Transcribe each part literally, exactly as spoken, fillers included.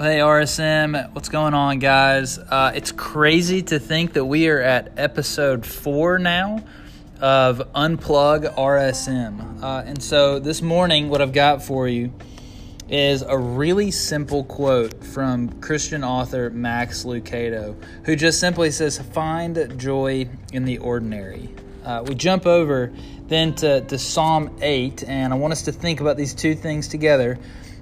Hey R S M, what's going on, guys? Uh, it's crazy to think that we are at episode four now of Unplug R S M. Uh, and so this morning, what I've got for you is a really simple quote from Christian author Max Lucado, who just simply says, "Find joy in the ordinary." Uh, we jump over then to, to Psalm eight, and I want us to think about these two things together.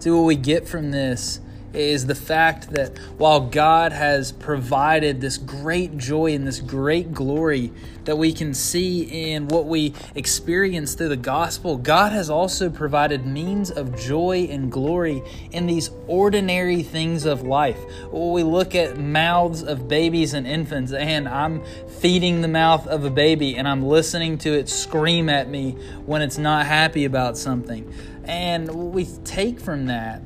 See, what we get from this is the fact that while God has provided this great joy and this great glory that we can see in what we experience through the gospel, God has also provided means of joy and glory in these ordinary things of life. Well, we look at mouths of babies and infants, and I'm feeding the mouth of a baby and I'm listening to it scream at me when it's not happy about something. And what we take from that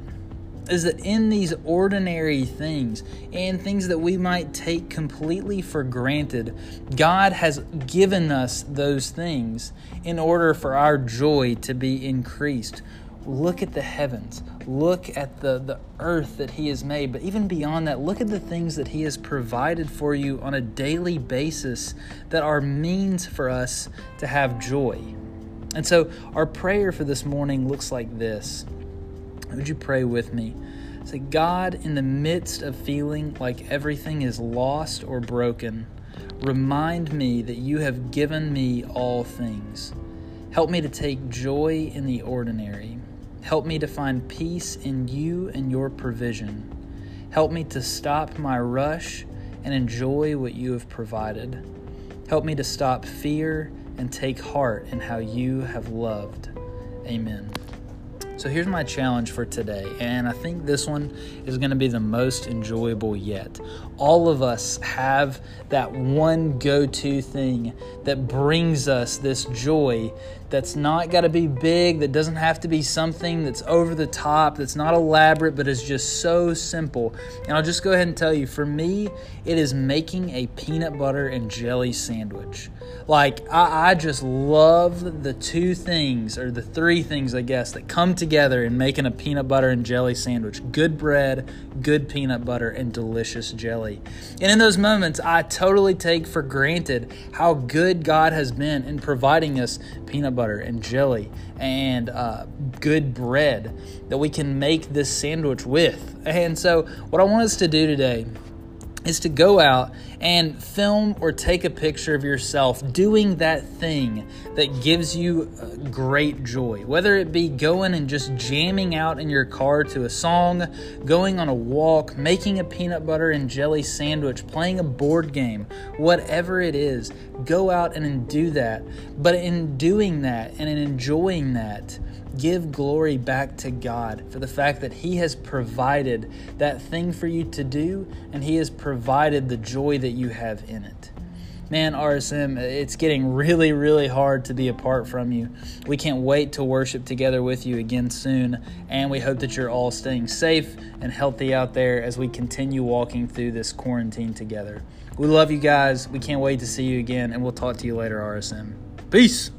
is that in these ordinary things and things that we might take completely for granted, God has given us those things in order for our joy to be increased. Look at the heavens. Look at the, the earth that He has made. But even beyond that, look at the things that He has provided for you on a daily basis that are means for us to have joy. And so our prayer for this morning looks like this. Would you pray with me? Say, God, in the midst of feeling like everything is lost or broken, remind me that you have given me all things. Help me to take joy in the ordinary. Help me to find peace in you and your provision. Help me to stop my rush and enjoy what you have provided. Help me to stop fear and take heart in how you have loved. Amen. So here's my challenge for today, and I think this one is going to be the most enjoyable yet. All of us have that one go-to thing that brings us this joy that's not got to be big, that doesn't have to be something that's over the top, that's not elaborate, but is just so simple. And I'll just go ahead and tell you, for me, it is making a peanut butter and jelly sandwich. Like, I, I just love the two things, or the three things, I guess, that come together. together and making a peanut butter and jelly sandwich. Good bread, good peanut butter, and delicious jelly. And in those moments, I totally take for granted how good God has been in providing us peanut butter and jelly and uh, good bread that we can make this sandwich with. And so what I want us to do today is to go out and film or take a picture of yourself doing that thing that gives you great joy. Whether it be going and just jamming out in your car to a song, going on a walk, making a peanut butter and jelly sandwich, playing a board game, whatever it is, go out and do that. But in doing that and in enjoying that, give glory back to God for the fact that He has provided that thing for you to do, and He has provided the joy that you have in it. Man, R S M, it's getting really, really hard to be apart from you. We can't wait to worship together with you again soon, and we hope that you're all staying safe and healthy out there as we continue walking through this quarantine together. We love you guys. We can't wait to see you again, and we'll talk to you later, R S M. Peace!